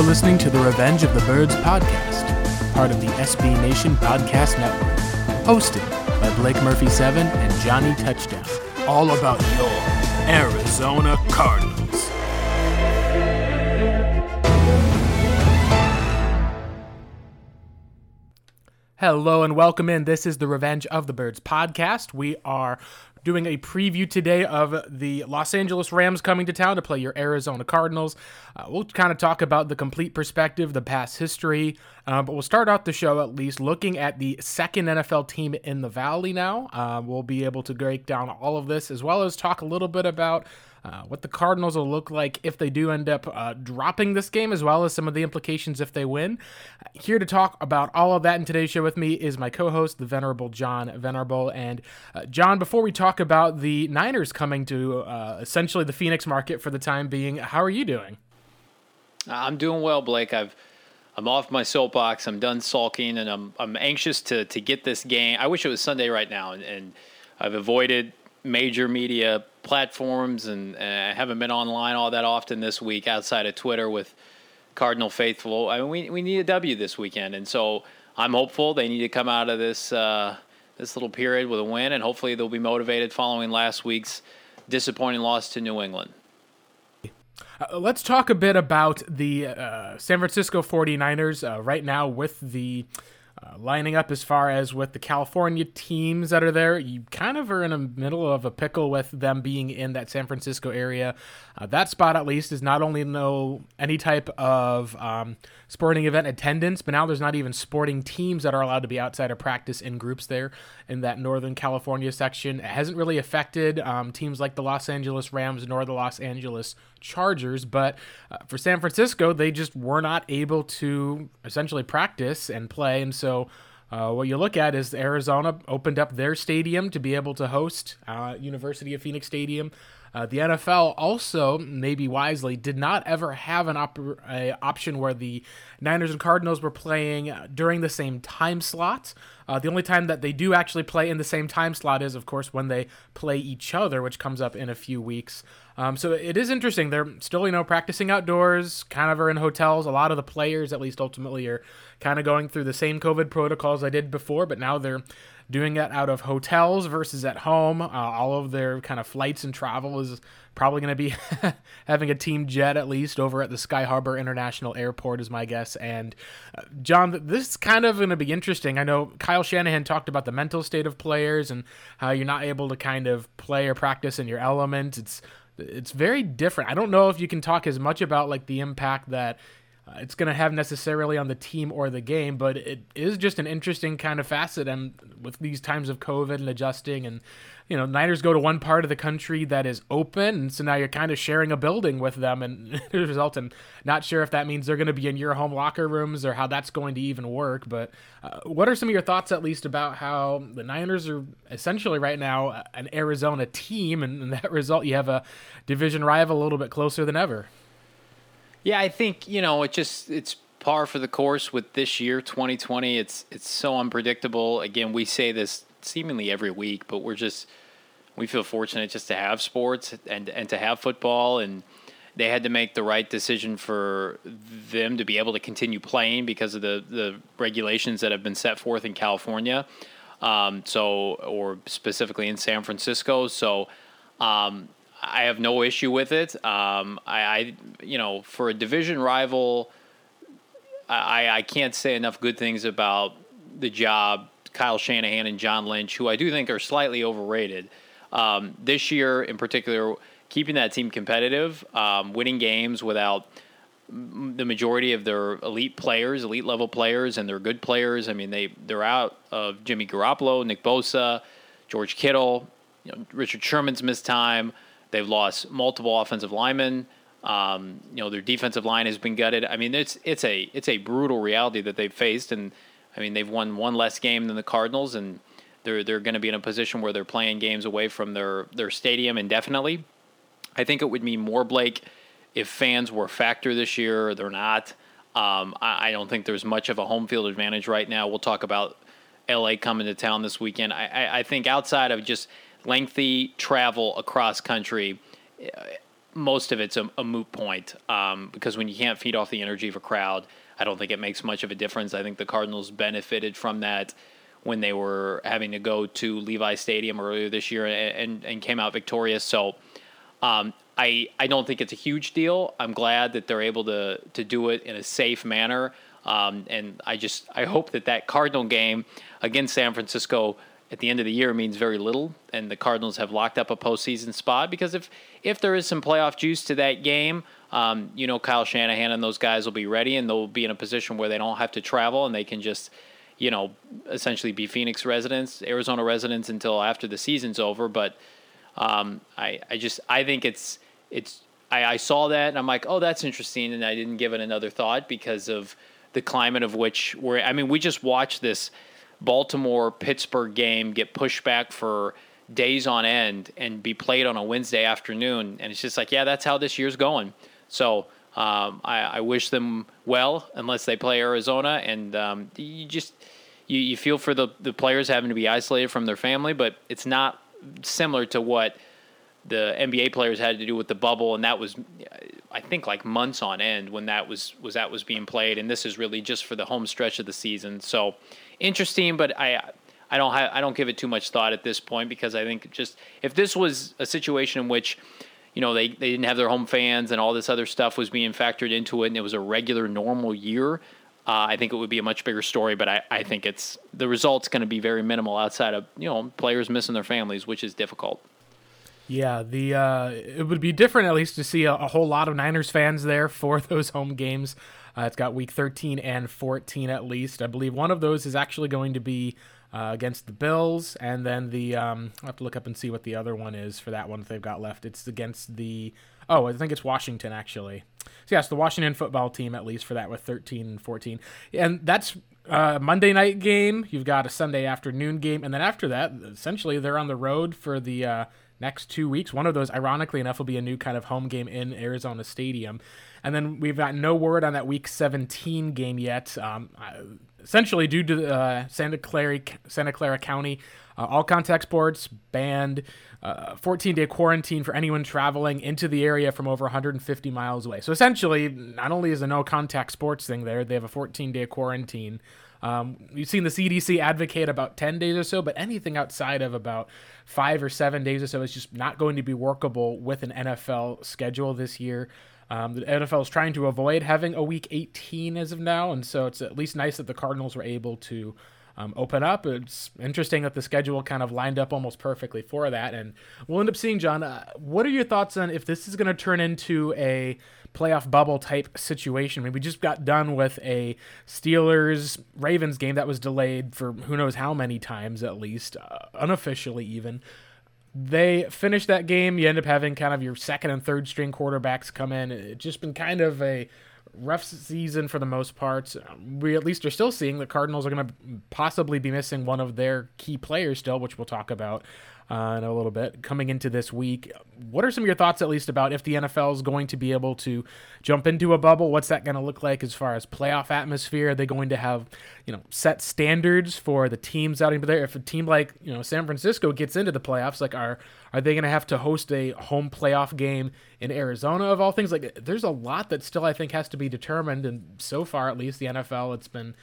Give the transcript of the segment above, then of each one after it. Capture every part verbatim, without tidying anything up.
You're listening to the Revenge of the Birds podcast, part of the S B Nation Podcast Network, hosted by Blake Murphy seven and Johnny Touchdown, all about your Arizona Cardinals. Hello and welcome in. This is the Revenge of the Birds podcast. We are doing a preview today of the Los Angeles Rams coming to town to play your Arizona Cardinals. Uh, we'll kind of talk about the complete perspective, the past history, um, but we'll start off the show at least looking at the second N F L team in the Valley now. Uh, we'll be able to break down all of this as well as talk a little bit about Uh, what the Cardinals will look like if they do end up uh, dropping this game, as well as some of the implications if they win. Uh, here to talk about all of that in today's show with me is my co-host, the Venerable John Venerable. And uh, John, before we talk about the Niners coming to uh, essentially the Phoenix market for the time being, how are you doing? I'm doing well, Blake. I've I'm off my soapbox. I'm done sulking, and I'm I'm anxious to to get this game. I wish it was Sunday right now, and, and I've avoided major media platforms, and I haven't been online all that often this week outside of Twitter with Cardinal faithful. I mean, we we need a W this weekend, and so I'm hopeful they need to come out of this uh, this little period with a win, and hopefully they'll be motivated following last week's disappointing loss to New England. Uh, let's talk a bit about the uh, San Francisco forty-niners uh, right now with the Uh, lining up as far as with the California teams that are there. You kind of are in the middle of a pickle with them being in that San Francisco area. Uh, that spot, at least, is not only no any type of um, sporting event attendance, but now there's not even sporting teams that are allowed to be outside of practice in groups there in that Northern California section. It hasn't really affected um, teams like the Los Angeles Rams nor the Los Angeles Chargers, but uh, for San Francisco, they just were not able to essentially practice and play, and so So uh, what you look at is Arizona opened up their stadium to be able to host uh, University of Phoenix Stadium. Uh, the N F L also, maybe wisely, did not ever have an op- a option where the Niners and Cardinals were playing during the same time slot. Uh, the only time that they do actually play in the same time slot is, of course, when they play each other, which comes up in a few weeks. Um, so it is interesting. They're still, you know, practicing outdoors, kind of are in hotels. A lot of the players, at least ultimately, are kind of going through the same COVID protocols they did before, but now they're doing that out of hotels versus at home. Uh, all of their kind of flights and travel is probably going to be having a team jet, at least over at the Sky Harbor International Airport, is my guess. And uh, John, this is kind of going to be interesting. I know Kyle Shanahan talked about the mental state of players and how you're not able to kind of play or practice in your element. It's, it's very different. I don't know if you can talk as much about like the impact that it's going to have necessarily on the team or the game, but it is just an interesting kind of facet. And with these times of COVID and adjusting, and, you know, Niners go to one part of the country that is open, and so now you're kind of sharing a building with them, and as a result, I'm not sure if that means they're going to be in your home locker rooms or how that's going to even work. But uh, what are some of your thoughts, at least, about how the Niners are essentially right now an Arizona team, and in that result, you have a division rival a little bit closer than ever? Yeah, I think, you know, it just it's par for the course with this year, twenty twenty. It's it's so unpredictable. Again, we say this seemingly every week, but we're just we feel fortunate just to have sports and and to have football. And they had to make the right decision for them to be able to continue playing because of the the regulations that have been set forth in California, um, so or specifically in San Francisco. So. Um, I have no issue with it. Um, I, I, you know, for a division rival, I, I can't say enough good things about the job Kyle Shanahan and John Lynch, who I do think are slightly overrated. Um, this year, in particular, keeping that team competitive, um, winning games without the majority of their elite players, elite level players, and their good players. I mean, they they're out of Jimmy Garoppolo, Nick Bosa, George Kittle, you know, Richard Sherman's missed time. They've lost multiple offensive linemen. Um, you know, their defensive line has been gutted. I mean, it's it's a it's a brutal reality that they've faced, and I mean, they've won one less game than the Cardinals, and they're they're going to be in a position where they're playing games away from their their stadium indefinitely. I think it would mean more, Blake, if fans were a factor this year. They're not. Um, I, I don't think there's much of a home field advantage right now. We'll talk about L A coming to town this weekend. I, I, I think outside of just lengthy travel across country, most of it's a, a moot point um, because when you can't feed off the energy of a crowd, I don't think it makes much of a difference. I think the Cardinals benefited from that when they were having to go to Levi's Stadium earlier this year and, and, and came out victorious. So um, I I don't think it's a huge deal. I'm glad that they're able to to do it in a safe manner. Um, and I just I hope that that Cardinal game against San Francisco at the end of the year means very little, and the Cardinals have locked up a postseason spot, because if if there is some playoff juice to that game, um, you know, Kyle Shanahan and those guys will be ready, and they'll be in a position where they don't have to travel, and they can just, you know, essentially be Phoenix residents, Arizona residents until after the season's over. But um, I I just I think it's it's I, I saw that and I'm like, oh, that's interesting, and I didn't give it another thought because of the climate of which we're. I mean, we just watched this Baltimore-Pittsburgh game get pushed back for days on end and be played on a Wednesday afternoon. And it's just like, yeah, that's how this year's going. So um, I, I wish them well, unless they play Arizona. And um, you just you, you feel for the, the players having to be isolated from their family, but it's not similar to what the N B A players had to do with the bubble. And that was, I think, like months on end when that was, was that was being played. And this is really just for the home stretch of the season. So interesting, but I, I don't have, I don't give it too much thought at this point, because I think just if this was a situation in which, you know, they, they didn't have their home fans and all this other stuff was being factored into it, and it was a regular normal year, uh, I think it would be a much bigger story. But I, I think it's the result's going to be very minimal outside of, you know, players missing their families, which is difficult. Yeah, the uh, it would be different at least to see a, a whole lot of Niners fans there for those home games. Uh, it's got week thirteen and fourteen at least. I believe one of those is actually going to be uh, against the Bills, and then the um, I have to look up and see what the other one is for that one that they've got left. It's against the oh, I think it's Washington actually. So yeah, it's the Washington football team at least for that with thirteen and fourteen, and that's uh, Monday night game. You've got a Sunday afternoon game, and then after that, essentially they're on the road for the Uh, next two weeks. One of those, ironically enough, will be a new kind of home game in Arizona Stadium. And then we've got no word on that week seventeen game yet. Um, essentially due to uh, Santa Clara, Santa Clara County, uh, all contact sports banned, uh, fourteen-day quarantine for anyone traveling into the area from over one hundred fifty miles away. So essentially, not only is a no contact sports thing there, they have a fourteen-day quarantine. Um, you've seen the C D C advocate about ten days or so, but anything outside of about five or seven days or so is just not going to be workable with an N F L schedule this year. Um, the N F L is trying to avoid having a week eighteen as of now, and so it's at least nice that the Cardinals were able to um, open up. It's interesting that the schedule kind of lined up almost perfectly for that, and we'll end up seeing, John, uh, what are your thoughts on if this is going to turn into a playoff bubble type situation? I mean, we just got done with a Steelers Ravens game that was delayed for who knows how many times, at least uh, unofficially even. They finished that game. You end up having kind of your second and third string quarterbacks come in. It's just been kind of a rough season for the most part. We at least are still seeing the Cardinals are going to possibly be missing one of their key players still, which we'll talk about uh, in a little bit coming into this week. What are some of your thoughts at least about if the N F L is going to be able to jump into a bubble? What's that going to look like as far as playoff atmosphere? Are they going to have, you know, set standards for the teams out there? If a team like, you know, San Francisco gets into the playoffs, like are are they going to have to host a home playoff game in Arizona of all things? Like there's a lot that still I think has to be determined, and so far at least the N F L, it's been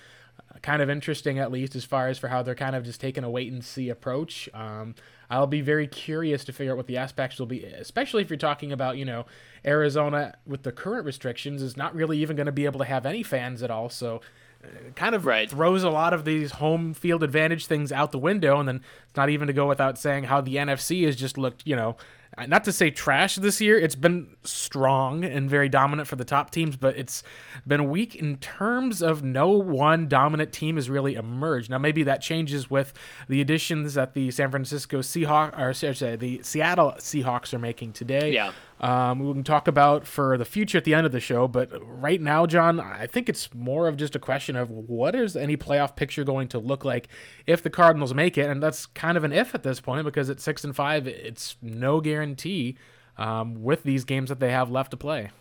kind of interesting at least as far as for how they're kind of just taking a wait and see approach. Um, I'll be very curious to figure out what the aspects will be, especially if you're talking about, you know, Arizona with the current restrictions is not really even going to be able to have any fans at all. So it kind of right. throws a lot of these home field advantage things out the window. And then it's not even to go without saying how the N F C has just looked, you know, not to say trash this year. It's been strong and very dominant for the top teams, but it's been weak in terms of no one dominant team has really emerged. Now, maybe that changes with the additions that the San Francisco Seahawks, or sorry, the Seattle Seahawks are making today. Yeah. Um, we can talk about for the future at the end of the show, but right now, John, I think it's more of just a question of what is any playoff picture going to look like if the Cardinals make it, and that's kind of an if at this point because at six and five, it's no guarantee um, with these games that they have left to play.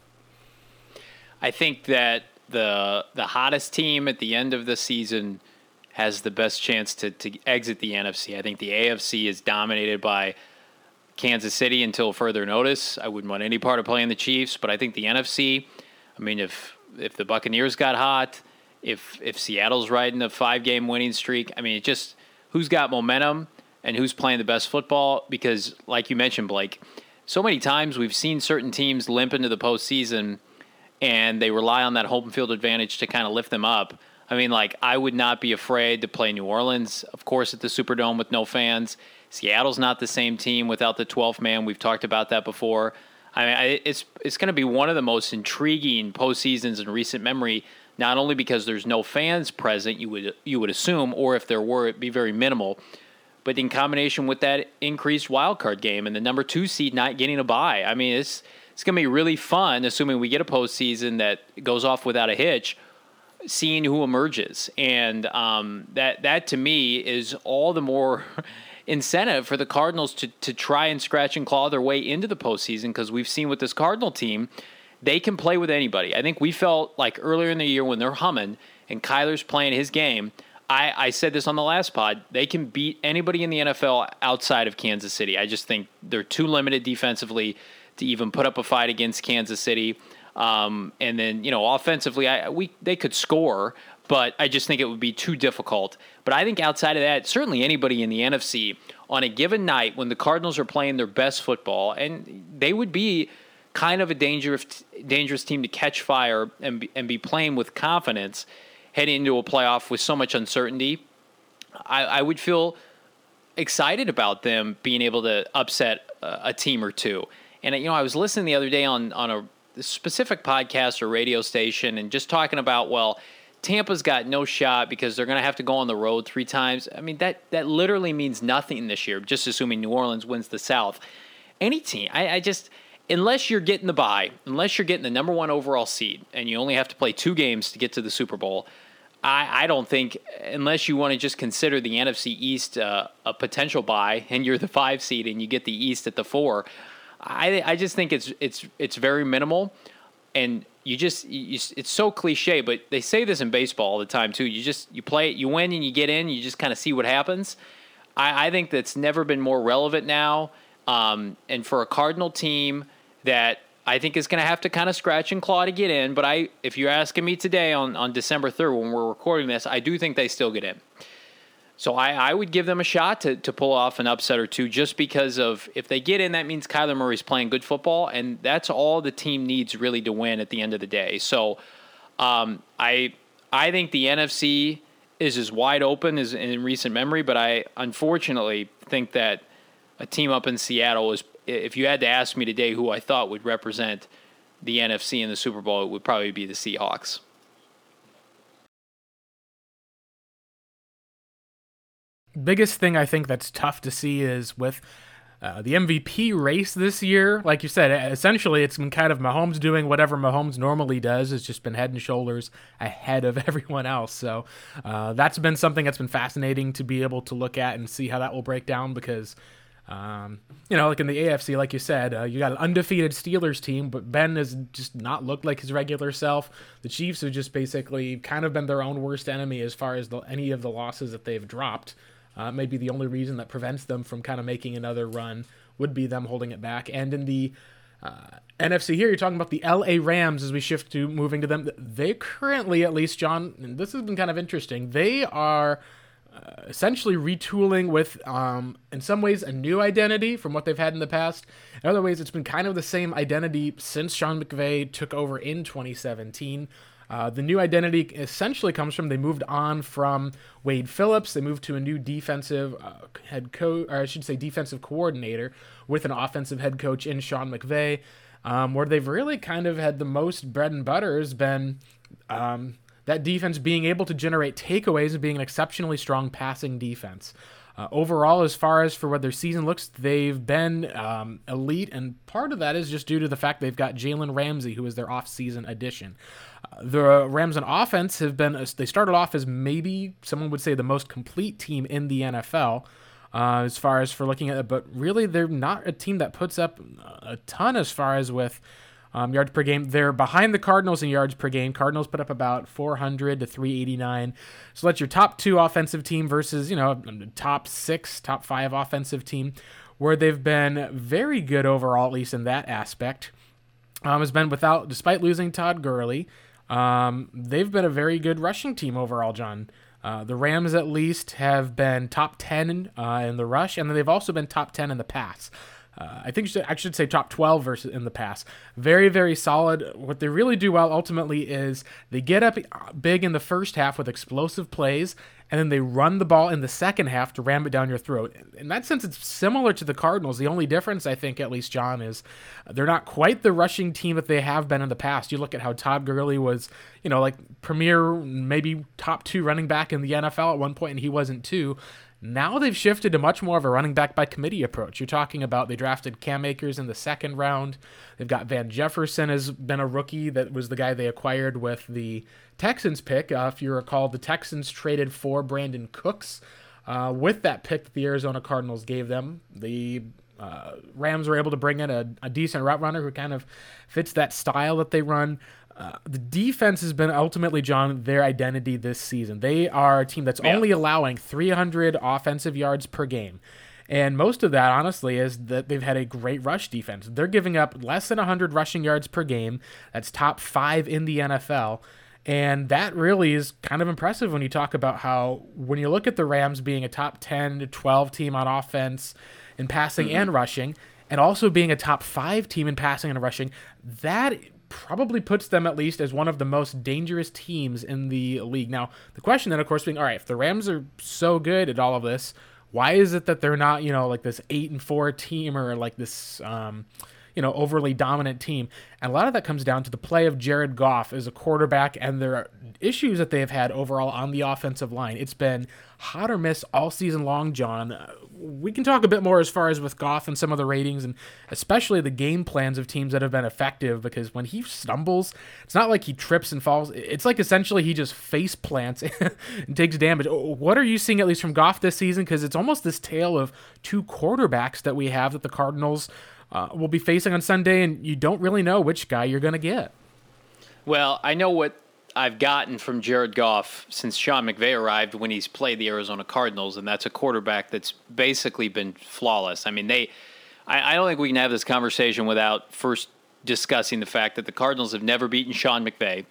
I think that the the hottest team at the end of the season has the best chance to to exit the N F C. I think the A F C is dominated by Kansas City until further notice. I wouldn't want any part of playing the Chiefs, but I think the N F C, I mean, if if the Buccaneers got hot, if if Seattle's riding a five-game winning streak, I mean, it just who's got momentum and who's playing the best football? Because like you mentioned, Blake, so many times we've seen certain teams limp into the postseason and they rely on that home field advantage to kind of lift them up. I mean, like, I would not be afraid to play New Orleans, of course, at the Superdome with no fans. Seattle's not the same team without the twelfth man. We've talked about that before. I mean, I, it's it's going to be one of the most intriguing postseasons in recent memory, not only because there's no fans present, you would you would assume, or if there were, it'd be very minimal, but in combination with that increased wild card game and the number two seed not getting a bye. I mean, it's it's going to be really fun, assuming we get a postseason that goes off without a hitch, seeing who emerges. And um, that, that to me is all the more incentive for the Cardinals to, to try and scratch and claw their way into the postseason, because we've seen with this Cardinal team, they can play with anybody. I think we felt like earlier in the year when they're humming and Kyler's playing his game, I, I said this on the last pod, they can beat anybody in the N F L outside of Kansas City. I just think they're too limited defensively to even put up a fight against Kansas City. Um, and then, you know, offensively, I, we they could score, but I just think it would be too difficult. But I think outside of that, certainly anybody in the N F C on a given night when the Cardinals are playing their best football, and they would be kind of a dangerous dangerous team to catch fire and be, and be playing with confidence heading into a playoff with so much uncertainty. I, I would feel excited about them being able to upset a, a team or two. And, you know, I was listening the other day on, on a specific podcast or radio station and just talking about, well, Tampa's got no shot because they're going to have to go on the road three times. I mean, that, that literally means nothing this year, just assuming New Orleans wins the South. Any team, I, I just, unless you're getting the bye, unless you're getting the number one overall seed and you only have to play two games to get to the Super Bowl, I, I don't think, unless you want to just consider the N F C East uh, a potential bye and you're the five seed and you get the East at the four, I I just think it's it's it's very minimal, and you just you, it's so cliche, but they say this in baseball all the time too. You just you play it, you win, and you get in. You just kind of see what happens. I, I think that's never been more relevant now, um, and for a Cardinal team that I think is going to have to kind of scratch and claw to get in. But I, if you're asking me today on on December third when we're recording this, I do think they still get in. So I, I would give them a shot to, to pull off an upset or two, just because of if they get in, that means Kyler Murray's playing good football, and that's all the team needs really to win at the end of the day. So um, I I think the N F C is as wide open as in recent memory, but I unfortunately think that a team up in Seattle is, if you had to ask me today who I thought would represent the N F C in the Super Bowl, it would probably be the Seahawks. Biggest thing I think that's tough to see is with uh, the M V P race this year, like you said, essentially it's been kind of Mahomes doing whatever Mahomes normally does. It's just been head and shoulders ahead of everyone else. So uh, that's been something that's been fascinating to be able to look at and see how that will break down, because, um, you know, like in the A F C, like you said, uh, you got an undefeated Steelers team, but Ben has just not looked like his regular self. The Chiefs have just basically kind of been their own worst enemy as far as the, any of the losses that they've dropped. Uh, maybe the only reason that prevents them from kind of making another run would be them holding it back. And in the uh, N F C here, you're talking about the L A Rams as we shift to moving to them. They currently, at least, John, and this has been kind of interesting, they are uh, essentially retooling with, um, in some ways, a new identity from what they've had in the past. In other ways, it's been kind of the same identity since Sean McVay took over in twenty seventeen. Uh, the new identity essentially comes from they moved on from Wade Phillips. They moved to a new defensive uh, head coach, or I should say defensive coordinator, with an offensive head coach in Sean McVay, um, where they've really kind of had the most bread and butter has been um, that defense being able to generate takeaways and being an exceptionally strong passing defense. Uh, overall, as far as for what their season looks, they've been um, elite, and part of that is just due to the fact they've got Jalen Ramsey, who is their offseason addition. Uh, the Rams on offense have been, they started off as maybe someone would say the most complete team in the N F L uh, as far as for looking at it, but really they're not a team that puts up a ton as far as with um, yards per game. They're behind the Cardinals in yards per game. Cardinals put up about four hundred to three eighty-nine. So that's your top two offensive team versus, you know, top six, top five offensive team. where they've been very good overall, at least in that aspect, um, has been without, despite losing Todd Gurley, um, they've been a very good rushing team overall, John. Uh, the Rams, at least, have been top ten uh, in the rush, and then they've also been top ten in the pass. Uh, I think I should say top twelve versus in the pass. Very, very solid. What they really do well ultimately is they get up big in the first half with explosive plays, and then they run the ball in the second half to ram it down your throat. In that sense, it's similar to the Cardinals. The only difference, I think, at least, John, is they're not quite the rushing team that they have been in the past. You look at how Todd Gurley was, you know, like premier, maybe top two running back in the N F L at one point, and he wasn't too. Now they've shifted to much more of a running back by committee approach. You're talking about they drafted Cam Akers in the second round. They've got Van Jefferson has been a rookie. That was the guy they acquired with the Texans pick. Uh, if you recall, the Texans traded for Brandon Cooks. Uh, with that pick that the Arizona Cardinals gave them, the uh, Rams were able to bring in a, a decent route runner who kind of fits that style that they run. Uh, the defense has been ultimately, John, their identity this season. They are a team that's yeah. only allowing three hundred offensive yards per game. And most of that, honestly, is that they've had a great rush defense. They're giving up less than one hundred rushing yards per game. That's top five in the N F L. And that really is kind of impressive when you talk about how, when you look at the Rams being a top ten to twelve team on offense in passing mm-hmm. and rushing, and also being a top five team in passing and rushing, that probably puts them at least as one of the most dangerous teams in the league. Now, the question then, of course, being, all right, if the Rams are so good at all of this, why is it that they're not, you know, like this eight and four team or like this, um, you know, overly dominant team? And a lot of that comes down to the play of Jared Goff as a quarterback and their issues that they've had overall on the offensive line. It's been hot or miss all season long, John. Uh, we can talk a bit more as far as with Goff and some of the ratings and especially the game plans of teams that have been effective, because when he stumbles, it's not like he trips and falls. It's like essentially he just face plants and takes damage. What are you seeing at least from Goff this season? Because it's almost this tale of two quarterbacks that we have that the Cardinals uh, will be facing on Sunday, and you don't really know which guy you're going to get. Well, I know what I've gotten from Jared Goff since Sean McVay arrived when he's played the Arizona Cardinals, and that's a quarterback that's basically been flawless. I mean, they I, I don't think we can have this conversation without first discussing the fact that the Cardinals have never beaten Sean McVay.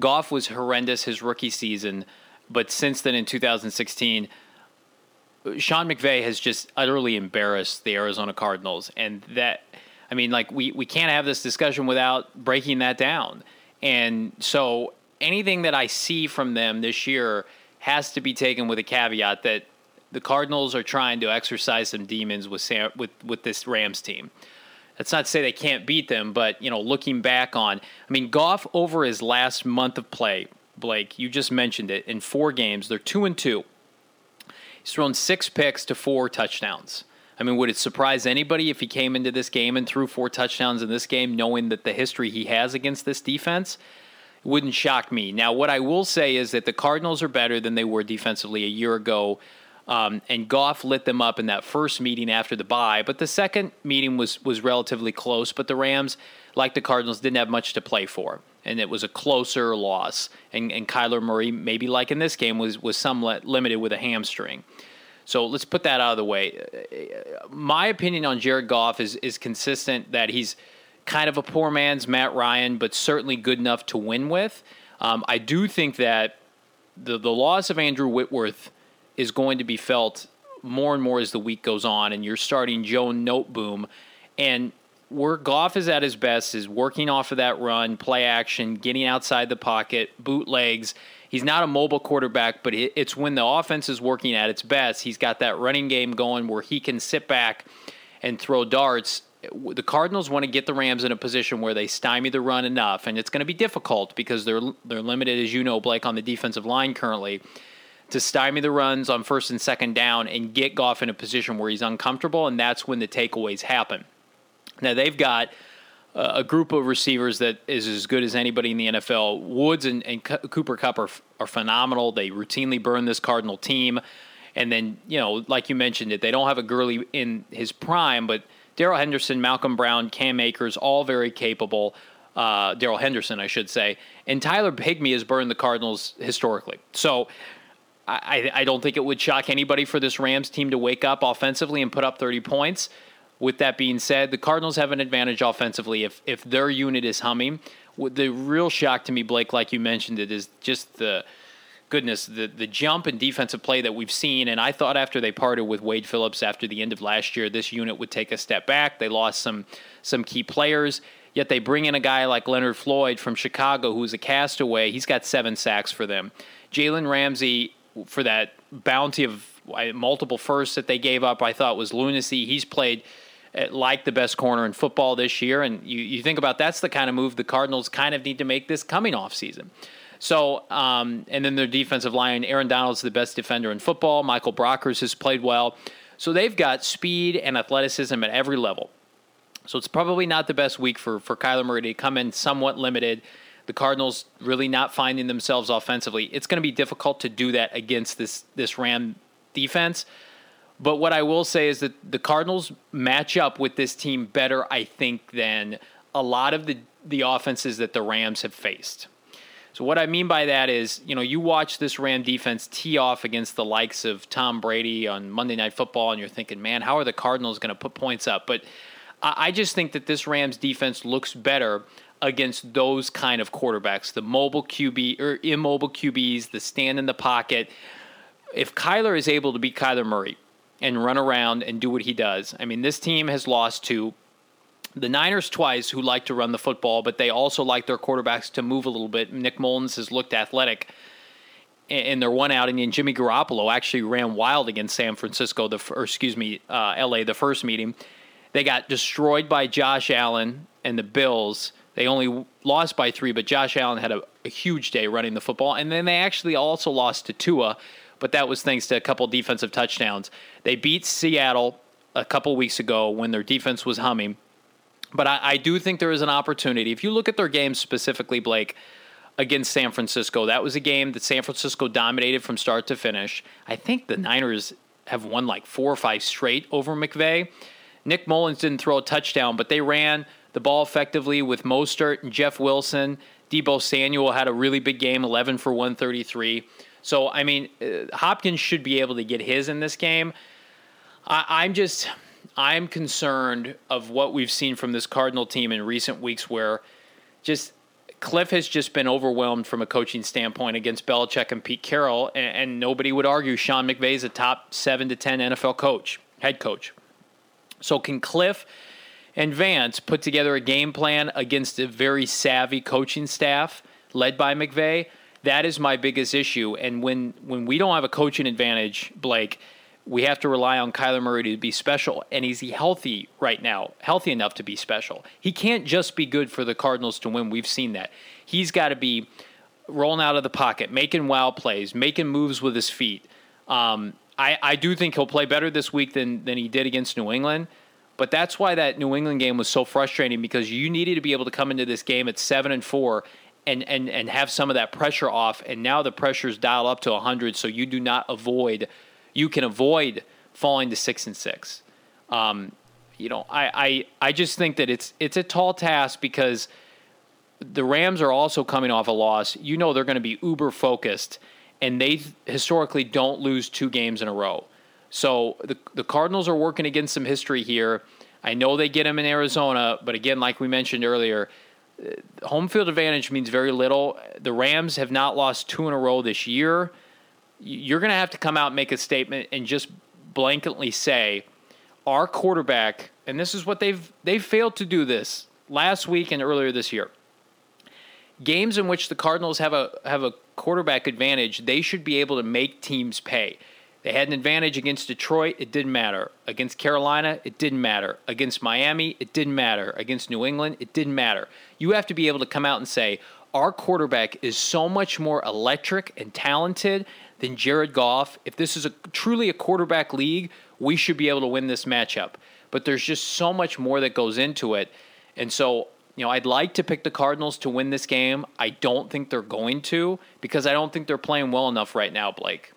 Goff was horrendous his rookie season, but since then in two thousand sixteen, Sean McVay has just utterly embarrassed the Arizona Cardinals. And that, I mean, like we, we can't have this discussion without breaking that down. And so anything that I see from them this year has to be taken with a caveat that the Cardinals are trying to exercise some demons with Sam, with with this Rams team. That's not to say they can't beat them, but you know, looking back on, I mean, Goff over his last month of play, Blake, you just mentioned it, in four games, they're two and two. He's thrown six picks to four touchdowns. I mean, would it surprise anybody if he came into this game and threw four touchdowns in this game, knowing that the history he has against this defense? Wouldn't shock me. Now, what I will say is that the Cardinals are better than they were defensively a year ago, um, and Goff lit them up in that first meeting after the bye, but the second meeting was was relatively close, but the Rams, like the Cardinals, didn't have much to play for, and it was a closer loss, and, and Kyler Murray, maybe like in this game, was, was somewhat limited with a hamstring. So let's put that out of the way. My opinion on Jared Goff is is consistent that he's kind of a poor man's Matt Ryan, but certainly good enough to win with. Um, I do think that the, the loss of Andrew Whitworth is going to be felt more and more as the week goes on, and you're starting Joe Noteboom. And where Goff is at his best is working off of that run, play action, getting outside the pocket, bootlegs. He's not a mobile quarterback, but it's when the offense is working at its best. He's got that running game going where he can sit back and throw darts. The Cardinals want to get the Rams in a position where they stymie the run enough, and it's going to be difficult because they're they're limited, as you know, Blake, on the defensive line currently, to stymie the runs on first and second down and get Goff in a position where he's uncomfortable, and that's when the takeaways happen. Now, they've got a group of receivers that is as good as anybody in the N F L. Woods and, and Cooper Kupp are, are phenomenal. They routinely burn this Cardinal team. And then, you know, like you mentioned it, they don't have a Gurley in his prime, but Daryl Henderson, Malcolm Brown, Cam Akers, all very capable. Uh, Daryl Henderson, I should say. And Tyler Higbee has burned the Cardinals historically. So I, I don't think it would shock anybody for this Rams team to wake up offensively and put up thirty points. With that being said, the Cardinals have an advantage offensively if if their unit is humming. The real shock to me, Blake, like you mentioned, it is just the goodness, the, the jump and defensive play that we've seen. And I thought after they parted with Wade Phillips after the end of last year, this unit would take a step back. They lost some some key players, yet they bring in a guy like Leonard Floyd from Chicago, who's a castaway. He's got seven sacks for them. Jalen Ramsey, for that bounty of multiple firsts that they gave up, I thought was lunacy. He's played like the best corner in football this year. And you, you think about that's the kind of move the Cardinals kind of need to make this coming off season. So, um, and then their defensive line, Aaron Donald's the best defender in football. Michael Brockers has played well. So they've got speed and athleticism at every level. So it's probably not the best week for, for Kyler Murray to come in somewhat limited. The Cardinals really not finding themselves offensively. It's going to be difficult to do that against this, this Ram defense. But what I will say is that the Cardinals match up with this team better, I think, than a lot of the, the offenses that the Rams have faced. So what I mean by that is, you know, you watch this Ram defense tee off against the likes of Tom Brady on Monday Night Football, and you're thinking, man, how are the Cardinals going to put points up? But I just think that this Rams defense looks better against those kind of quarterbacks, the mobile Q B or immobile Q Bs, the stand in the pocket. If Kyler is able to beat Kyler Murray and run around and do what he does. I mean, this team has lost to the Niners twice, who like to run the football, but they also like their quarterbacks to move a little bit. Nick Mullins has looked athletic in their one outing, and Jimmy Garoppolo actually ran wild against San Francisco, the, or excuse me, uh, L A, the first meeting. They got destroyed by Josh Allen and the Bills. They only lost by three, but Josh Allen had a, a huge day running the football. And then they actually also lost to Tua, but that was thanks to a couple defensive touchdowns. They beat Seattle a couple weeks ago when their defense was humming. But I, I do think there is an opportunity. If you look at their game specifically, Blake, against San Francisco, that was a game that San Francisco dominated from start to finish. I think the Niners have won like four or five straight over McVay. Nick Mullins didn't throw a touchdown, but they ran the ball effectively with Mostert and Jeff Wilson. Deebo Samuel had a really big game, eleven for one thirty-three. So, I mean, uh, Hopkins should be able to get his in this game. I, I'm just, I'm concerned of what we've seen from this Cardinal team in recent weeks where just Cliff has just been overwhelmed from a coaching standpoint against Belichick and Pete Carroll, and, and nobody would argue Sean McVay is a top seven to ten N F L coach, head coach. So can Cliff and Vance put together a game plan against a very savvy coaching staff led by McVay? That is my biggest issue. And when, when we don't have a coaching advantage, Blake, we have to rely on Kyler Murray to be special. And is he healthy right now, healthy enough to be special? He can't just be good for the Cardinals to win. We've seen that. He's got to be rolling out of the pocket, making wild plays, making moves with his feet. Um, I, I do think he'll play better this week than, than he did against New England. But that's why that New England game was so frustrating, because you needed to be able to come into this game at seven and four And, and and have some of that pressure off, and now the pressure's dialed up to one hundred, so you do not avoid, you can avoid falling to six and six. Um, you know, I, I I just think that it's it's a tall task because the Rams are also coming off a loss. You know they're going to be uber focused, and they historically don't lose two games in a row. So the the Cardinals are working against some history here. I know they get them in Arizona, but again, like we mentioned earlier, home field advantage means very little. The Rams have not lost two in a row this year. You're going to have to come out and make a statement and just blanketly say, our quarterback, and this is what they've they've failed to do this last week and earlier this year. Games in which the Cardinals have a have a quarterback advantage, they should be able to make teams pay. They had an advantage against Detroit. It didn't matter. Against Carolina, it didn't matter. Against Miami, it didn't matter. Against New England, it didn't matter. You have to be able to come out and say, our quarterback is so much more electric and talented than Jared Goff. If this is a, truly a quarterback league, we should be able to win this matchup. But there's just so much more that goes into it. And so, you know, I'd like to pick the Cardinals to win this game. I don't think they're going to, because I don't think they're playing well enough right now, Blake.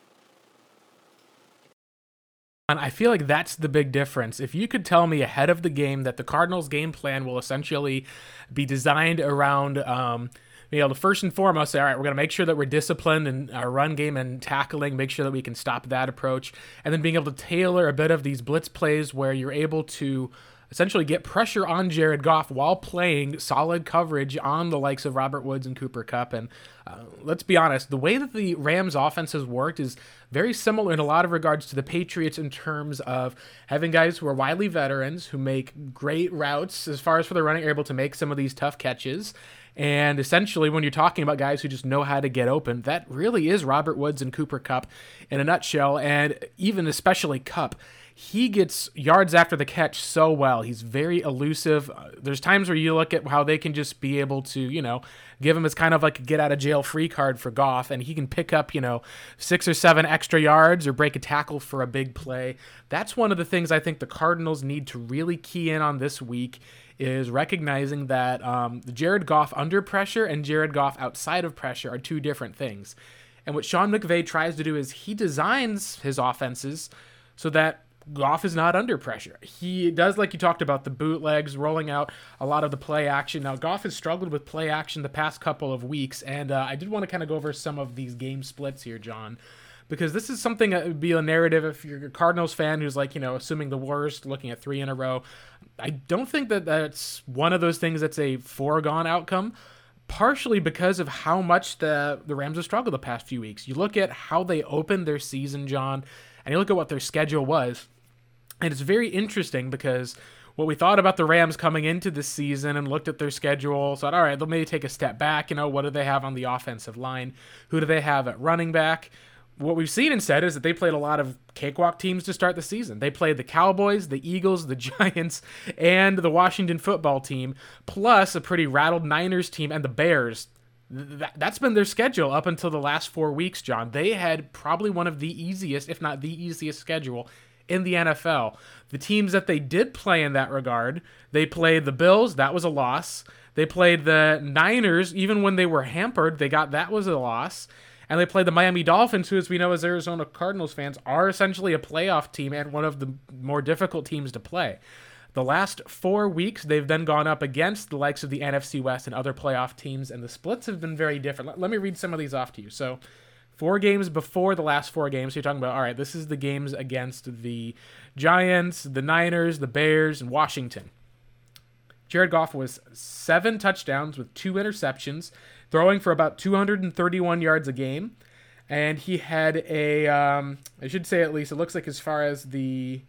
I feel like that's the big difference. If you could tell me ahead of the game that the Cardinals' game plan will essentially be designed around um, you know, the first and foremost, all right, we're going to make sure that we're disciplined in our run game and tackling, make sure that we can stop that approach, and then being able to tailor a bit of these blitz plays where you're able to essentially get pressure on Jared Goff while playing solid coverage on the likes of Robert Woods and Cooper Kupp. And uh, let's be honest, the way that the Rams offense has worked is very similar in a lot of regards to the Patriots in terms of having guys who are widely veterans, who make great routes as far as for the running, are able to make some of these tough catches. And essentially, when you're talking about guys who just know how to get open, that really is Robert Woods and Cooper Kupp in a nutshell, and even especially Kupp. He gets yards after the catch so well. He's very elusive. There's times where you look at how they can just be able to, you know, give him as kind of like a get-out-of-jail-free card for Goff, and he can pick up, you know, six or seven extra yards or break a tackle for a big play. That's one of the things I think the Cardinals need to really key in on this week, is recognizing that um, Jared Goff under pressure and Jared Goff outside of pressure are two different things. And what Sean McVay tries to do is he designs his offenses so that Goff is not under pressure. He does, like you talked about, the bootlegs, rolling out a lot of the play action. Now, Goff has struggled with play action the past couple of weeks, and uh, I did want to kind of go over some of these game splits here, John, because this is something that would be a narrative if you're a Cardinals fan who's like, you know, assuming the worst, looking at three in a row. I don't think that that's one of those things that's a foregone outcome, partially because of how much the, the Rams have struggled the past few weeks. You look at how they opened their season, John, and you look at what their schedule was, and it's very interesting because what we thought about the Rams coming into this season and looked at their schedule, thought, all right, they'll maybe take a step back. You know, what do they have on the offensive line? Who do they have at running back? What we've seen instead is that they played a lot of cakewalk teams to start the season. They played the Cowboys, the Eagles, the Giants, and the Washington football team, plus a pretty rattled Niners team and the Bears. That's been their schedule up until the last four weeks, John. They had probably one of the easiest, if not the easiest schedule in the N F L. The teams that they did play in that regard, they played the Bills, that was a loss. They played the Niners, even when they were hampered, they got that was a loss. And they played the Miami Dolphins, who, as we know as Arizona Cardinals fans, are essentially a playoff team and one of the more difficult teams to play. The last four weeks, they've then gone up against the likes of the N F C West and other playoff teams, and the splits have been very different. Let me read some of these off to you. So, four games before the last four games, so you're talking about, all right, this is the games against the Giants, the Niners, the Bears, and Washington. Jared Goff was seven touchdowns with two interceptions, throwing for about two hundred thirty-one yards a game, and he had a, um, I should say at least, it looks like as far as the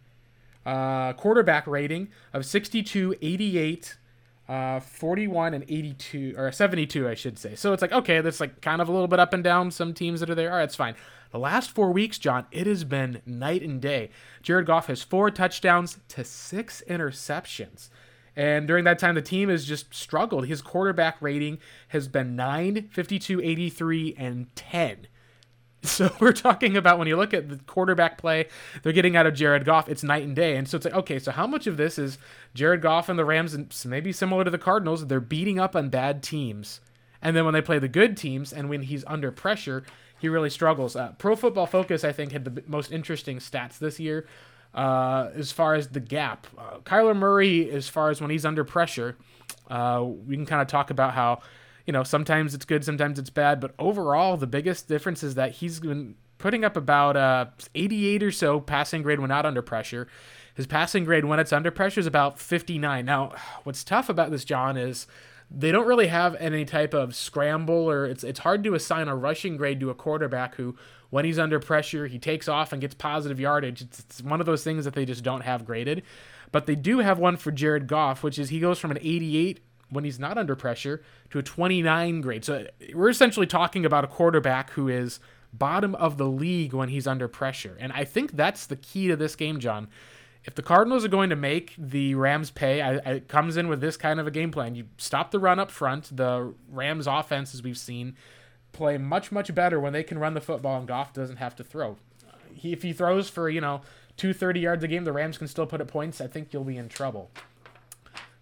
Uh, quarterback rating of sixty-two, eighty-eight, uh, forty-one, and eighty-two, or seventy-two, I should say. So it's like, okay, that's like kind of a little bit up and down. Some teams that are there, all right, it's fine. The last four weeks, John, it has been night and day. Jared Goff has four touchdowns to six interceptions. And during that time, the team has just struggled. His quarterback rating has been nine, fifty-two, eighty-three, and ten. So we're talking about when you look at the quarterback play they're getting out of Jared Goff, it's night and day. And so it's like, okay, so how much of this is Jared Goff and the Rams, and maybe similar to the Cardinals, they're beating up on bad teams. And then when they play the good teams and when he's under pressure, he really struggles. Uh, Pro Football Focus, I think, had the most interesting stats this year uh, as far as the gap. Uh, Kyler Murray, as far as when he's under pressure, uh, we can kind of talk about how, you know, sometimes it's good, sometimes it's bad, but overall, the biggest difference is that he's been putting up about uh, eighty-eight or so passing grade when not under pressure. His passing grade when it's under pressure is about fifty-nine. Now, what's tough about this, John, is they don't really have any type of scramble, or it's it's hard to assign a rushing grade to a quarterback who, when he's under pressure, he takes off and gets positive yardage. It's, it's one of those things that they just don't have graded. But they do have one for Jared Goff, which is he goes from an eighty-eight when he's not under pressure to a twenty-nine grade. So we're essentially talking about a quarterback who is bottom of the league when he's under pressure. And I think that's the key to this game, John. If the Cardinals are going to make the Rams pay, I, I, it comes in with this kind of a game plan. You stop the run up front. The Rams offense, as we've seen, play much, much better when they can run the football and Goff doesn't have to throw. He, if he throws for, you know, two hundred thirty yards a game, the Rams can still put up points. I think you'll be in trouble.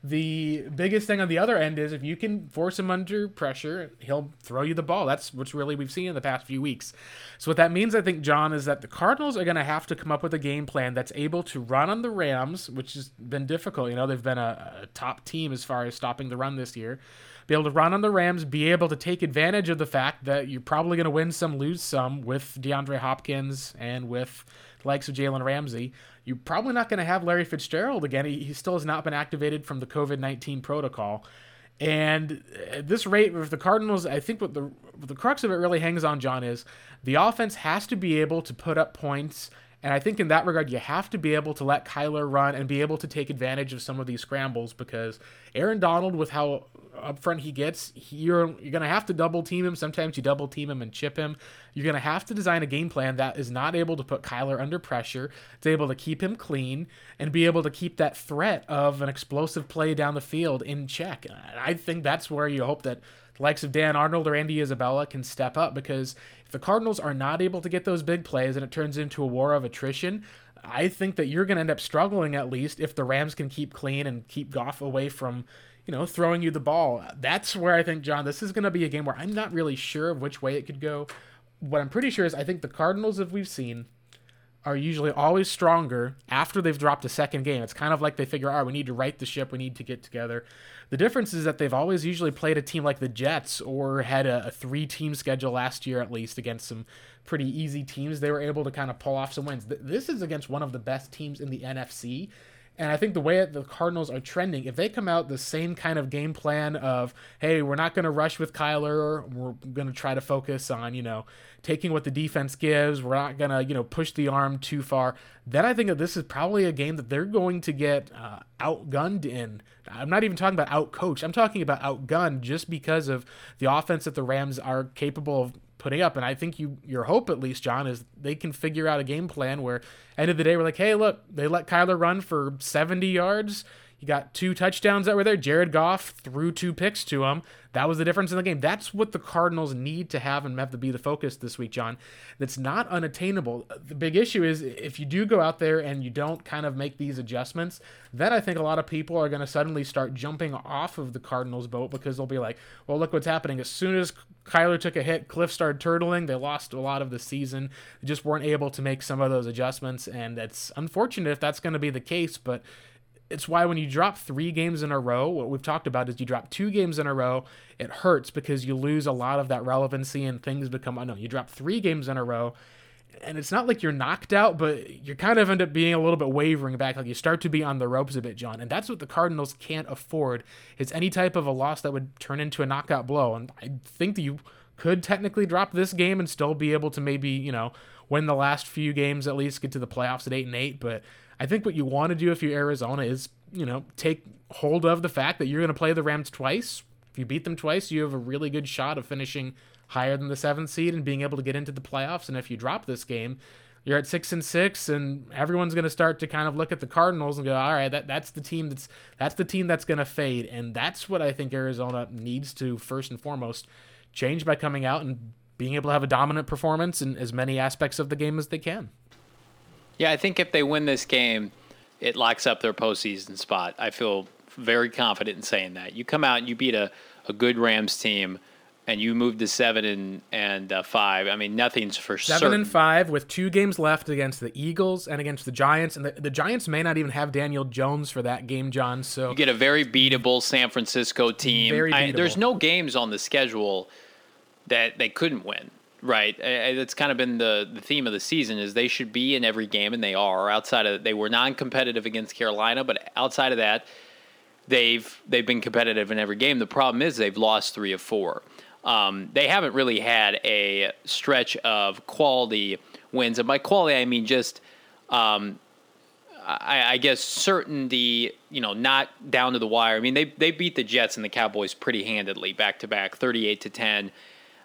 The biggest thing on the other end is if you can force him under pressure, he'll throw you the ball. That's what's really we've seen in the past few weeks. So what that means, I think, John, is that the Cardinals are going to have to come up with a game plan that's able to run on the Rams, which has been difficult. You know, they've been a, a top team as far as stopping the run this year. Be able to run on the Rams, be able to take advantage of the fact that you're probably going to win some, lose some with DeAndre Hopkins and with the likes of Jalen Ramsey. You're probably not going to have Larry Fitzgerald again. He, he still has not been activated from the covid nineteen protocol. And at this rate, with the Cardinals, I think what the, what the crux of it really hangs on, John, is the offense has to be able to put up points. And I think in that regard, you have to be able to let Kyler run and be able to take advantage of some of these scrambles, because Aaron Donald, with how upfront he gets, he, you're, you're going to have to double team him. Sometimes you double team him and chip him. You're going to have to design a game plan that is not able to put Kyler under pressure. It's able to keep him clean and be able to keep that threat of an explosive play down the field in check. And I think that's where you hope that the likes of Dan Arnold or Andy Isabella can step up, because if the Cardinals are not able to get those big plays and it turns into a war of attrition, I think that you're going to end up struggling, at least if the Rams can keep clean and keep Goff away from, you know, throwing you the ball. That's where I think, John, this is going to be a game where I'm not really sure of which way it could go. What I'm pretty sure is I think the Cardinals, as we've seen, are usually always stronger after they've dropped a second game. It's kind of like they figure, all right, we need to right the ship, we need to get together. The difference is that they've always usually played a team like the Jets, or had a, a three-team schedule last year at least against some pretty easy teams. They were able to kind of pull off some wins. This is against one of the best teams in the N F C. And I think the way that the Cardinals are trending, if they come out the same kind of game plan of, hey, we're not going to rush with Kyler, we're going to try to focus on, you know, taking what the defense gives, we're not going to, you know, push the arm too far, then I think that this is probably a game that they're going to get uh, outgunned in. I'm not even talking about outcoached. I'm talking about outgunned just because of the offense that the Rams are capable of putting up. And I think you your hope, at least, John, is they can figure out a game plan where end of the day we're like, hey, look, they let Kyler run for seventy yards. You got two touchdowns that were there. Jared Goff threw two picks to him. That was the difference in the game. That's what the Cardinals need to have and have to be the focus this week, John. That's not unattainable. The big issue is if you do go out there and you don't kind of make these adjustments, then I think a lot of people are going to suddenly start jumping off of the Cardinals boat, because they'll be like, well, look what's happening. As soon as Kyler took a hit, Cliff started turtling. They lost a lot of the season. They just weren't able to make some of those adjustments, and it's unfortunate if that's going to be the case, but it's why when you drop three games in a row, what we've talked about is you drop two games in a row, it hurts because you lose a lot of that relevancy and things become unknown. You drop three games in a row, and it's not like you're knocked out, but you kind of end up being a little bit wavering back. Like you start to be on the ropes a bit, John. And that's what the Cardinals can't afford, is any type of a loss that would turn into a knockout blow. And I think that you could technically drop this game and still be able to maybe, you know, win the last few games, at least get to the playoffs at eight and eight. But I think what you want to do if you're Arizona is, you know, take hold of the fact that you're going to play the Rams twice. If you beat them twice, you have a really good shot of finishing higher than the seventh seed and being able to get into the playoffs. And if you drop this game, you're at six and six, and everyone's going to start to kind of look at the Cardinals and go, all right, that that's the team that's that's the team that's going to fade. And that's what I think Arizona needs to first and foremost change by coming out and being able to have a dominant performance in as many aspects of the game as they can. Yeah, I think if they win this game, it locks up their postseason spot. I feel very confident in saying that. You come out and you beat a, a good Rams team, and you move to seven and and uh, five. I mean, nothing's for seven certain. Seven and five with two games left against the Eagles and against the Giants, and the, the Giants may not even have Daniel Jones for that game, John. So you get a very beatable San Francisco team. Very beatable. I, there's no games on the schedule that they couldn't win. Right. That's kind of been the, the theme of the season, is they should be in every game, and they are. Outside of, they were non-competitive against Carolina, but outside of that, they've they've been competitive in every game. The problem is they've lost three of four. Um, they haven't really had a stretch of quality wins. And by quality, I mean just, um, I, I guess, certainty, you know, not down to the wire. I mean, they, they beat the Jets and the Cowboys pretty handedly back-to-back, thirty-eight to ten.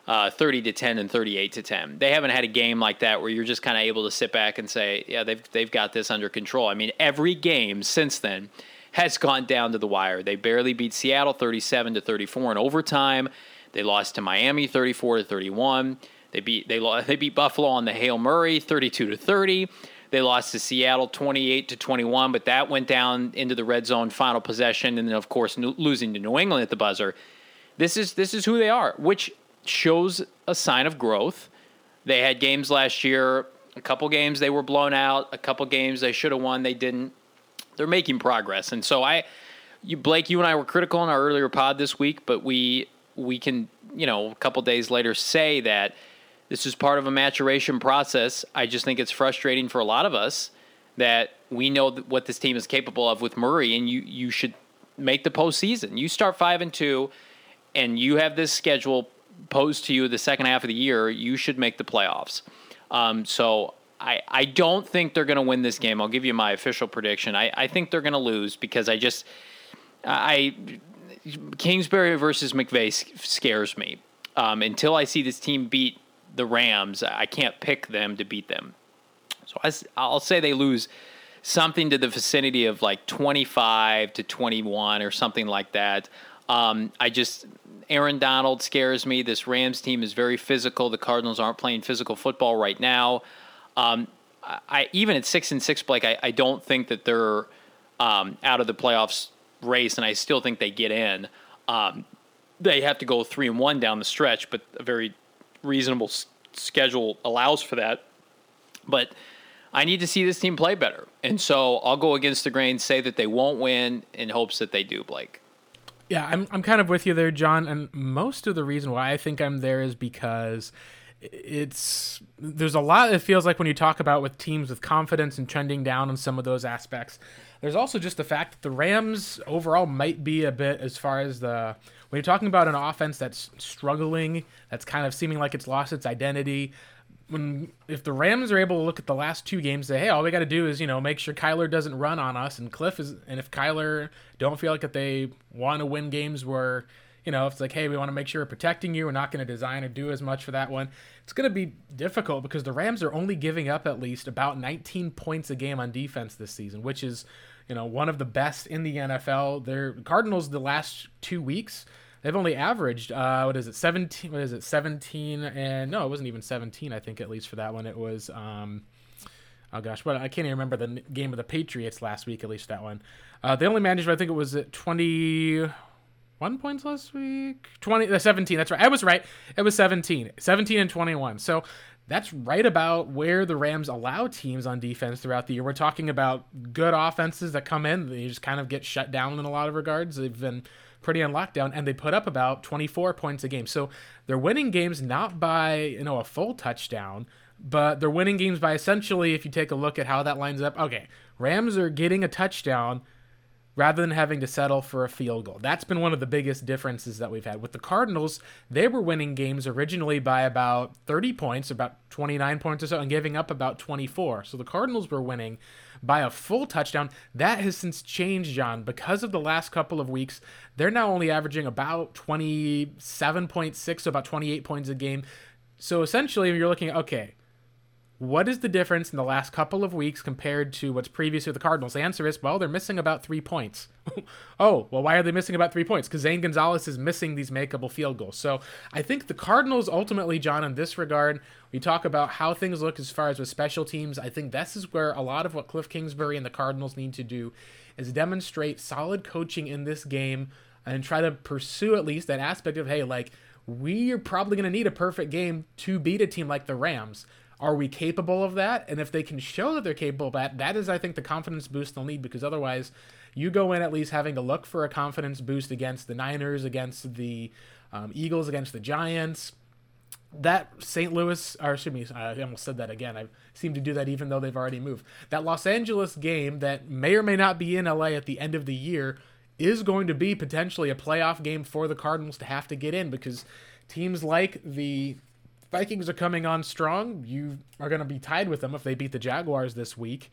Uh, thirty to ten and thirty-eight to ten. They haven't had a game like that where you're just kind of able to sit back and say, yeah, they've they've got this under control. I mean, every game since then has gone down to the wire. They barely beat Seattle thirty-seven to thirty-four in overtime. They lost to Miami thirty-four to thirty-one. They beat they they beat Buffalo on the Hail Murray thirty-two to thirty. They lost to Seattle twenty-eight to twenty-one, but that went down into the red zone final possession, and then, of course, no, losing to New England at the buzzer. This is this is who they are, which shows a sign of growth. They had games last year, a couple games they were blown out, a couple games they should have won, they didn't. They're making progress. And so I, you, Blake, you and I were critical in our earlier pod this week, but we we can, you know, a couple days later say that this is part of a maturation process. I just think it's frustrating for a lot of us that we know what this team is capable of with Murray, and you, you should make the postseason. You start five and two, and you have this schedule posed to you the second half of the year. You should make the playoffs. Um, so I, I don't think they're going to win this game. I'll give you my official prediction. I, I think they're going to lose because I just I Kingsbury versus McVay scares me. Um, until I see this team beat the Rams, I can't pick them to beat them. So I, I'll say they lose something to the vicinity of like twenty-five to twenty-one or something like that. Um, I just Aaron Donald scares me. This Rams team is very physical. The Cardinals aren't playing physical football right now. Um, I even at six and six, Blake, I, I don't think that they're um, out of the playoffs race, and I still think they get in. Um, they have to go three and one down the stretch, but a very reasonable s- schedule allows for that. But I need to see this team play better, and so I'll go against the grain, say that they won't win, in hopes that they do, Blake. Yeah, I'm I'm kind of with you there, John. And most of the reason why I think I'm there is because it's there's a lot it feels like when you talk about with teams with confidence and trending down on some of those aspects. There's also just the fact that the Rams overall might be a bit, as far as the when you're talking about an offense that's struggling, that's kind of seeming like it's lost its identity. When if the Rams are able to look at the last two games, say, hey, all we got to do is, you know, make sure Kyler doesn't run on us, and Cliff is, and if Kyler don't feel like that they want to win games where, you know, if it's like, hey, we want to make sure we're protecting you, we're not going to design or do as much for that one. It's going to be difficult because the Rams are only giving up at least about nineteen points a game on defense this season, which is, you know, one of the best in the N F L. Their Cardinals the last two weeks, they've only averaged uh, what is it, seventeen? What is it, seventeen? And no, it wasn't even seventeen. I think at least for that one, it was. Um, oh gosh, but I can't even remember the game of the Patriots last week. At least that one, uh, they only managed. I think it was at twenty. One points last week? twenty, seventeen, that's right. I was right. It was seventeen. seventeen and twenty-one. So that's right about where the Rams allow teams on defense throughout the year. We're talking about good offenses that come in. They just kind of get shut down in a lot of regards. They've been pretty on lockdown, and they put up about twenty-four points a game. So they're winning games not by, you know, a full touchdown, but they're winning games by essentially, if you take a look at how that lines up, okay, Rams are getting a touchdown rather than having to settle for a field goal. That's been one of the biggest differences that we've had. With the Cardinals, they were winning games originally by about thirty points, about twenty-nine points or so, and giving up about twenty-four. So the Cardinals were winning by a full touchdown. That has since changed, John. Because of the last couple of weeks, they're now only averaging about twenty-seven point six, so about twenty-eight points a game. So essentially, you're looking at, okay, what is the difference in the last couple of weeks compared to what's previously the Cardinals? The answer is, well, they're missing about three points. Oh, well, why are they missing about three points? Because Zane Gonzalez is missing these makeable field goals. So I think the Cardinals ultimately, John, in this regard, we talk about how things look as far as with special teams. I think this is where a lot of what Cliff Kingsbury and the Cardinals need to do is demonstrate solid coaching in this game and try to pursue at least that aspect of, hey, like, we are probably going to need a perfect game to beat a team like the Rams. Are we capable of that? And if they can show that they're capable of that, that is, I think, the confidence boost they'll need, because otherwise you go in at least having to look for a confidence boost against the Niners, against the um, Eagles, against the Giants. That Saint Louis, or excuse me, I almost said that again. I seem to do that even though they've already moved. That Los Angeles game that may or may not be in L A at the end of the year is going to be potentially a playoff game for the Cardinals to have to get in, because teams like the Vikings are coming on strong. You are going to be tied with them if they beat the Jaguars this week.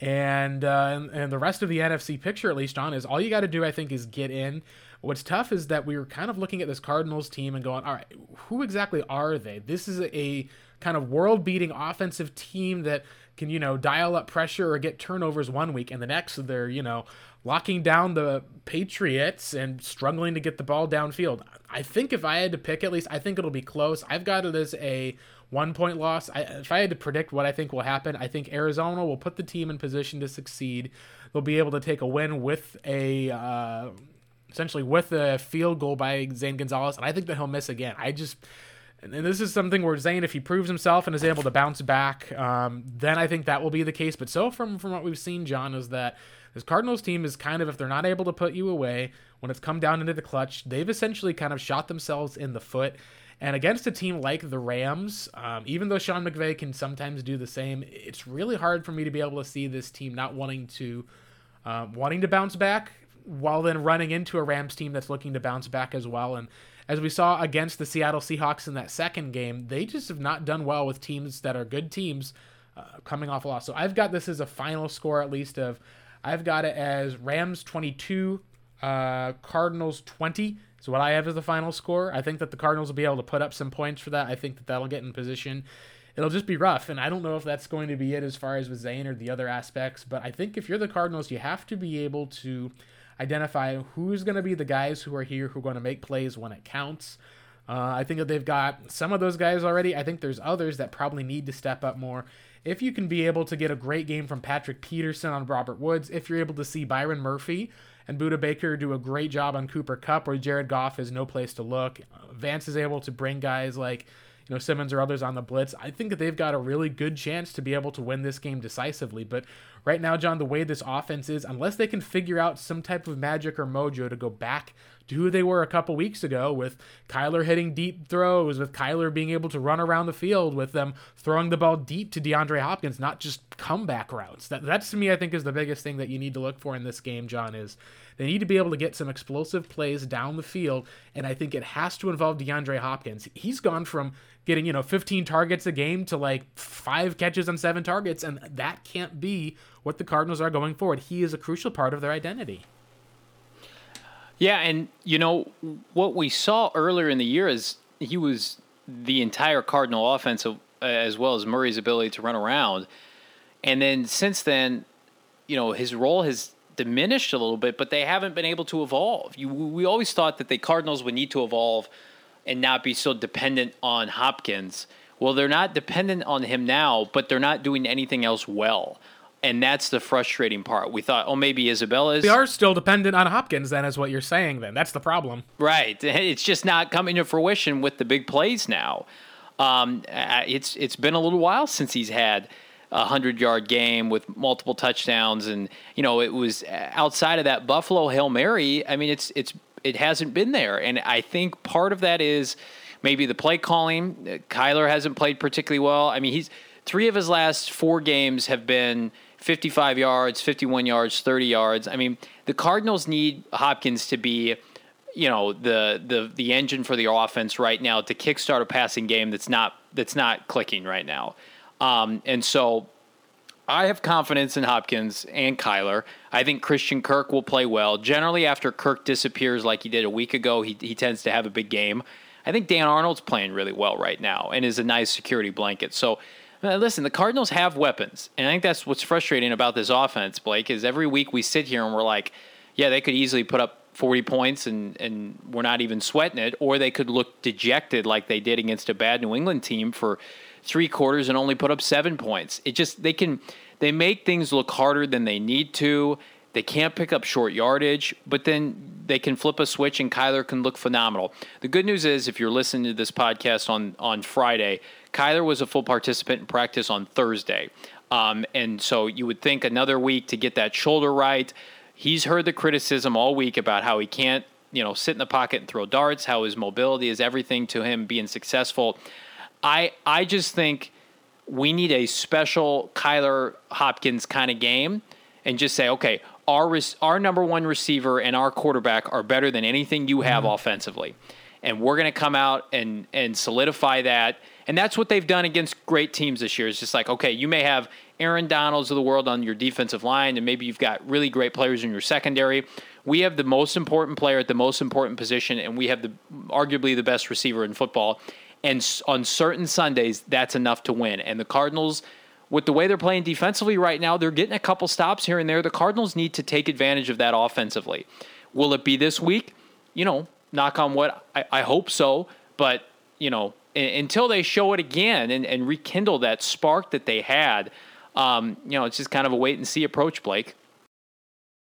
And uh, and, and the rest of the N F C picture, at least, John, is all you got to do, I think, is get in. What's tough is that we were kind of looking at this Cardinals team and going, all right, who exactly are they? This is a, a kind of world-beating offensive team that can, you know, dial up pressure or get turnovers one week, and the next they're, you know, locking down the Patriots and struggling to get the ball downfield. I think if I had to pick, at least, I think it'll be close. I've got it as a One point loss. I, if I had to predict what I think will happen, I think Arizona will put the team in position to succeed. They'll be able to take a win with a, uh, essentially with a field goal by Zane Gonzalez, and I think that he'll miss again. I just, and this is something where Zane, if he proves himself and is able to bounce back, um, then I think that will be the case. But so from from what we've seen, John, is that this Cardinals team is kind of, if they're not able to put you away when it's come down into the clutch, they've essentially kind of shot themselves in the foot. And against a team like the Rams, um, even though Sean McVay can sometimes do the same, it's really hard for me to be able to see this team not wanting to uh, wanting to bounce back while then running into a Rams team that's looking to bounce back as well. And as we saw against the Seattle Seahawks in that second game, they just have not done well with teams that are good teams uh, coming off a loss. So I've got this as a final score, at least, of I've got it as Rams twenty-two, uh, Cardinals twenty. So what I have is the final score. I think that the Cardinals will be able to put up some points for that. I think that that'll get in position. It'll just be rough, and I don't know if that's going to be it as far as with Zane or the other aspects, but I think if you're the Cardinals, you have to be able to identify who's going to be the guys who are here who are going to make plays when it counts. Uh, I think that they've got some of those guys already. I think there's others that probably need to step up more. If you can be able to get a great game from Patrick Peterson on Robert Woods, if you're able to see Byron Murphy and Budda Baker do a great job on Cooper Kupp, where Jared Goff has no place to look. Vance is able to bring guys like, you know, Simmons or others on the blitz. I think that they've got a really good chance to be able to win this game decisively. But right now, John, the way this offense is, unless they can figure out some type of magic or mojo to go back to who they were a couple weeks ago, with Kyler hitting deep throws, with Kyler being able to run around the field, with them throwing the ball deep to DeAndre Hopkins, not just comeback routes. That, that's to me, I think, is the biggest thing that you need to look for in this game, John, is they need to be able to get some explosive plays down the field, and I think it has to involve DeAndre Hopkins. He's gone from getting, you know, fifteen targets a game to like five catches on seven targets, and that can't be what the Cardinals are going forward. He is a crucial part of their identity. Yeah, and, you know, what we saw earlier in the year is he was the entire Cardinal offense, as well as Murray's ability to run around. And then since then, you know, his role has diminished a little bit, but they haven't been able to evolve. You, we always thought that the Cardinals would need to evolve and not be so dependent on Hopkins. Well, they're not dependent on him now, but they're not doing anything else well. And that's the frustrating part. We thought, oh, maybe Isabella is... They are still dependent on Hopkins, then, is what you're saying, then. That's the problem. Right. It's just not coming to fruition with the big plays now. Um, it's it's been a little while since he's had a hundred-yard game with multiple touchdowns. And, you know, it was outside of that Buffalo Hail Mary. I mean, it's it's it hasn't been there. And I think part of that is maybe the play calling. Kyler hasn't played particularly well. I mean, he's three of his last four games have been fifty-five yards, fifty-one yards, thirty yards. I mean, the Cardinals need Hopkins to be, you know, the the the engine for the offense right now to kickstart a passing game that's not that's not clicking right now. Um, and so I have confidence in Hopkins and Kyler. I think Christian Kirk will play well. Generally, after Kirk disappears like he did a week ago, he he tends to have a big game. I think Dan Arnold's playing really well right now and is a nice security blanket. So listen, the Cardinals have weapons, and I think that's what's frustrating about this offense, Blake, is every week we sit here and we're like, yeah, they could easily put up forty points and, and we're not even sweating it, or they could look dejected like they did against a bad New England team for three quarters and only put up seven points. It just, they can, they make things look harder than they need to. They can't pick up short yardage, but then they can flip a switch and Kyler can look phenomenal. The good news is, if you're listening to this podcast on, on Friday, Kyler was a full participant in practice on Thursday. Um, and so you would think another week to get that shoulder right. He's heard the criticism all week about how he can't, you know, sit in the pocket and throw darts, how his mobility is everything to him being successful. I I just think we need a special Kyler Hopkins kind of game and just say, okay, our our number one receiver and our quarterback are better than anything you have mm-hmm. offensively. And we're going to come out and, and solidify that. And that's what they've done against great teams this year. It's just like, okay, you may have Aaron Donalds of the world on your defensive line, and maybe you've got really great players in your secondary. We have the most important player at the most important position, and we have the arguably the best receiver in football. And on certain Sundays, that's enough to win. And the Cardinals, with the way they're playing defensively right now, they're getting a couple stops here and there. The Cardinals need to take advantage of that offensively. Will it be this week? You know, knock on wood, I, I hope so. But, you know, until they show it again and, and rekindle that spark that they had, um, you know, it's just kind of a wait-and-see approach, Blake.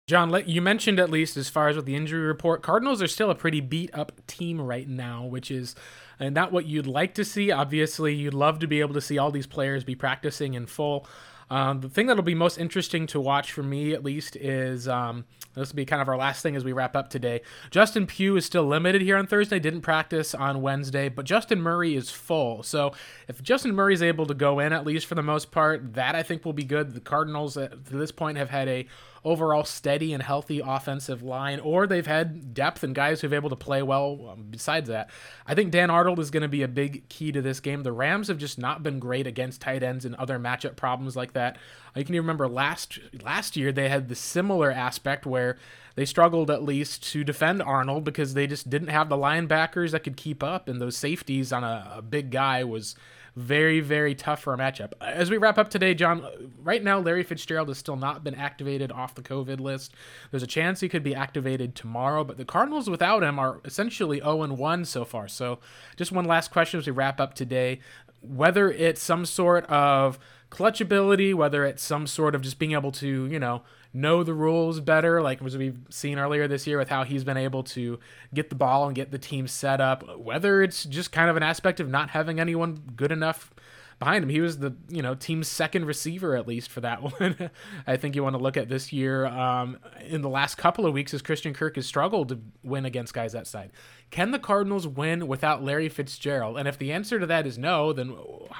John, you mentioned at least as far as with the injury report, Cardinals are still a pretty beat-up team right now, which is not what you'd like to see. Obviously, you'd love to be able to see all these players be practicing in full. Um, the thing that'll be most interesting to watch for me, at least, is um, this will be kind of our last thing as we wrap up today. Justin Pugh is still limited here on Thursday, didn't practice on Wednesday, but Justin Murray is full. So if Justin Murray is able to go in, at least for the most part, that I think will be good. The Cardinals at this point have had a overall steady and healthy offensive line, or they've had depth and guys who've able to play well. Um, besides that, I think Dan Arnold is going to be a big key to this game. The Rams have just not been great against tight ends and other matchup problems like that. You can even remember last last year they had the similar aspect where they struggled at least to defend Arnold because they just didn't have the linebackers that could keep up, and those safeties on a, a big guy was very, very tough for a matchup. As we wrap up today, John, right now Larry Fitzgerald has still not been activated off the COVID list. There's a chance he could be activated tomorrow, but the Cardinals without him are essentially oh and one so far. So just one last question as we wrap up today. Whether it's some sort of clutch ability, whether it's some sort of just being able to, you know, know the rules better, like as we've seen earlier this year with how he's been able to get the ball and get the team set up, whether it's just kind of an aspect of not having anyone good enough behind him. He was the, you know, team's second receiver, at least for that one. I think you want to look at this year um, in the last couple of weeks as Christian Kirk has struggled to win against guys that side. Can the Cardinals win without Larry Fitzgerald? And if the answer to that is no, then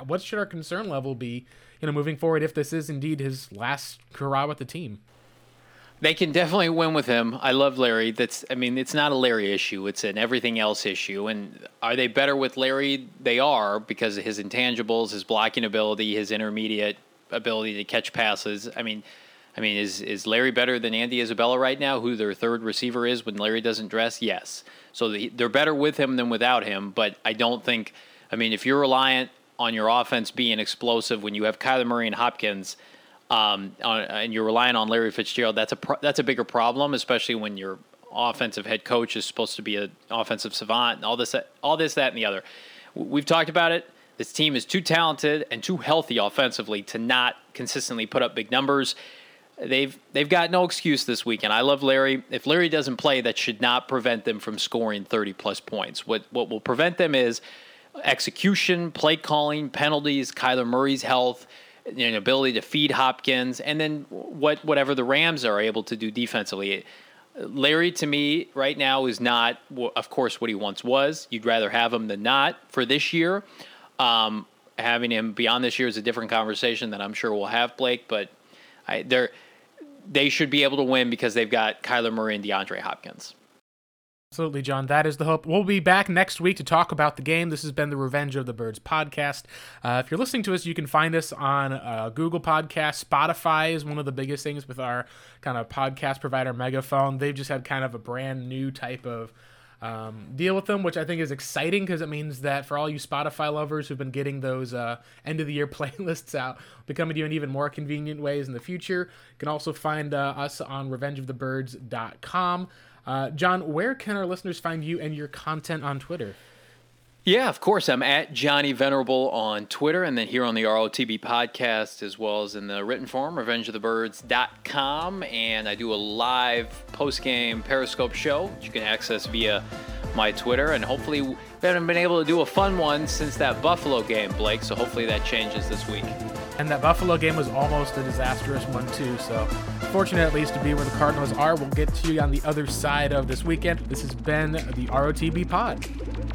what should our concern level be, you know, moving forward if this is indeed his last hurrah with the team? They can definitely win with him. I love Larry. That's, I mean, it's not a Larry issue. It's an everything else issue. And are they better with Larry? They are, because of his intangibles, his blocking ability, his intermediate ability to catch passes. I mean, I mean, is, is Larry better than Andy Isabella right now, who their third receiver is when Larry doesn't dress? Yes. So they're better with him than without him. But I don't think, I mean, if you're reliant on your offense being explosive when you have Kyler Murray and Hopkins, Um, on, and you're relying on Larry Fitzgerald, that's a pro- that's a bigger problem, especially when your offensive head coach is supposed to be an offensive savant and all this, all this, that, and the other. We've talked about it. This team is too talented and too healthy offensively to not consistently put up big numbers. They've they've got no excuse this weekend. I love Larry. If Larry doesn't play, that should not prevent them from scoring thirty-plus points. What what will prevent them is execution, play calling, penalties, Kyler Murray's health, an ability to feed Hopkins, and then what whatever the Rams are able to do defensively. Larry, to me, right now is not, of course, what he once was. You'd rather have him than not for this year. Um, having him beyond this year is a different conversation that I'm sure we'll have, Blake, but I, they're, they should be able to win because they've got Kyler Murray and DeAndre Hopkins. Absolutely, John. That is the hope. We'll be back next week to talk about the game. This has been the Revenge of the Birds podcast. Uh, if you're listening to us, you can find us on uh, Google Podcasts. Spotify is one of the biggest things with our kind of podcast provider, Megaphone. They've just had kind of a brand new type of um, deal with them, which I think is exciting because it means that for all you Spotify lovers who've been getting those uh, end-of-the-year playlists out, be coming to you in even more convenient ways in the future. You can also find uh, us on revenge of the birds dot com. Uh, John, where can our listeners find you and your content on Twitter? Yeah, of course. I'm at Johnny Venerable on Twitter, and then here on the R O T B podcast, as well as in the written form, revenge of the birds dot com. And I do a live post-game Periscope show, which you can access via my Twitter. And hopefully, we haven't been able to do a fun one since that Buffalo game, Blake, so hopefully that changes this week. And that Buffalo game was almost a disastrous one, too. So fortunate, at least, to be where the Cardinals are. We'll get to you on the other side of this weekend. This has been the R O T B Pod.